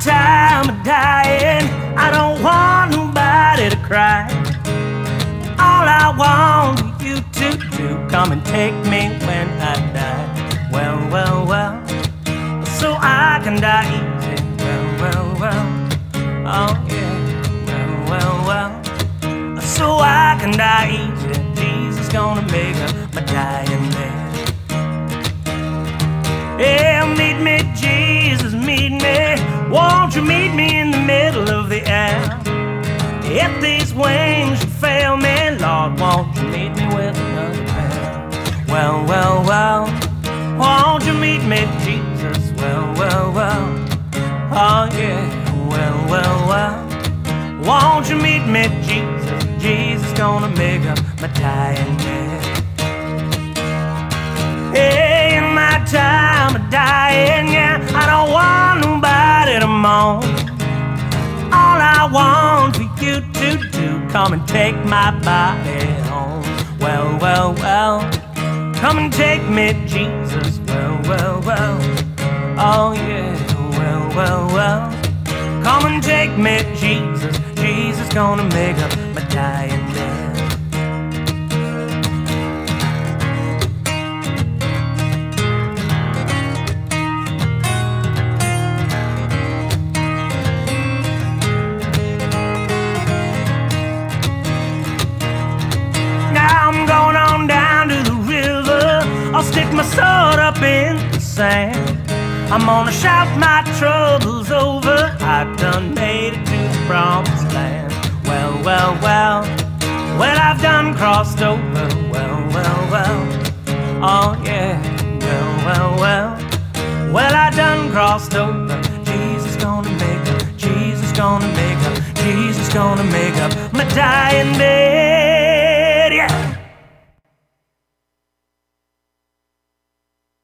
Time of dying, I don't want nobody to cry. All I want is you to do, come and take me when I die. Well, well, well, so I can die easy. Well, well, well, oh yeah. Well, well, well, so I can die easy. Jesus gonna make up my dying bed. Yeah, meet me, Jesus, meet me. Won't you meet me in the middle of the air? If these wings should fail me, Lord, won't you meet me with another pair? Well, well, well, won't you meet me, Jesus? Well, well, well, oh yeah. Well, well, well, won't you meet me, Jesus? Jesus gonna make up my dying bed. Hey, in my time of dying, yeah, I don't want nobody to mourn. All I want for you to do, come and take my body home. Well, well, well, come and take me, Jesus. Well, well, well, oh yeah. Well, well, well, come and take me, Jesus. Jesus gonna make up my dying bed. My sword up in the sand, I'm gonna shout my troubles over. I done made it to the promised land. Well, well, well, well, I've done crossed over. Well, well, well, oh yeah. Well, well, well, well, I done crossed over. Jesus gonna make up, Jesus gonna make up, Jesus gonna make up my dying day.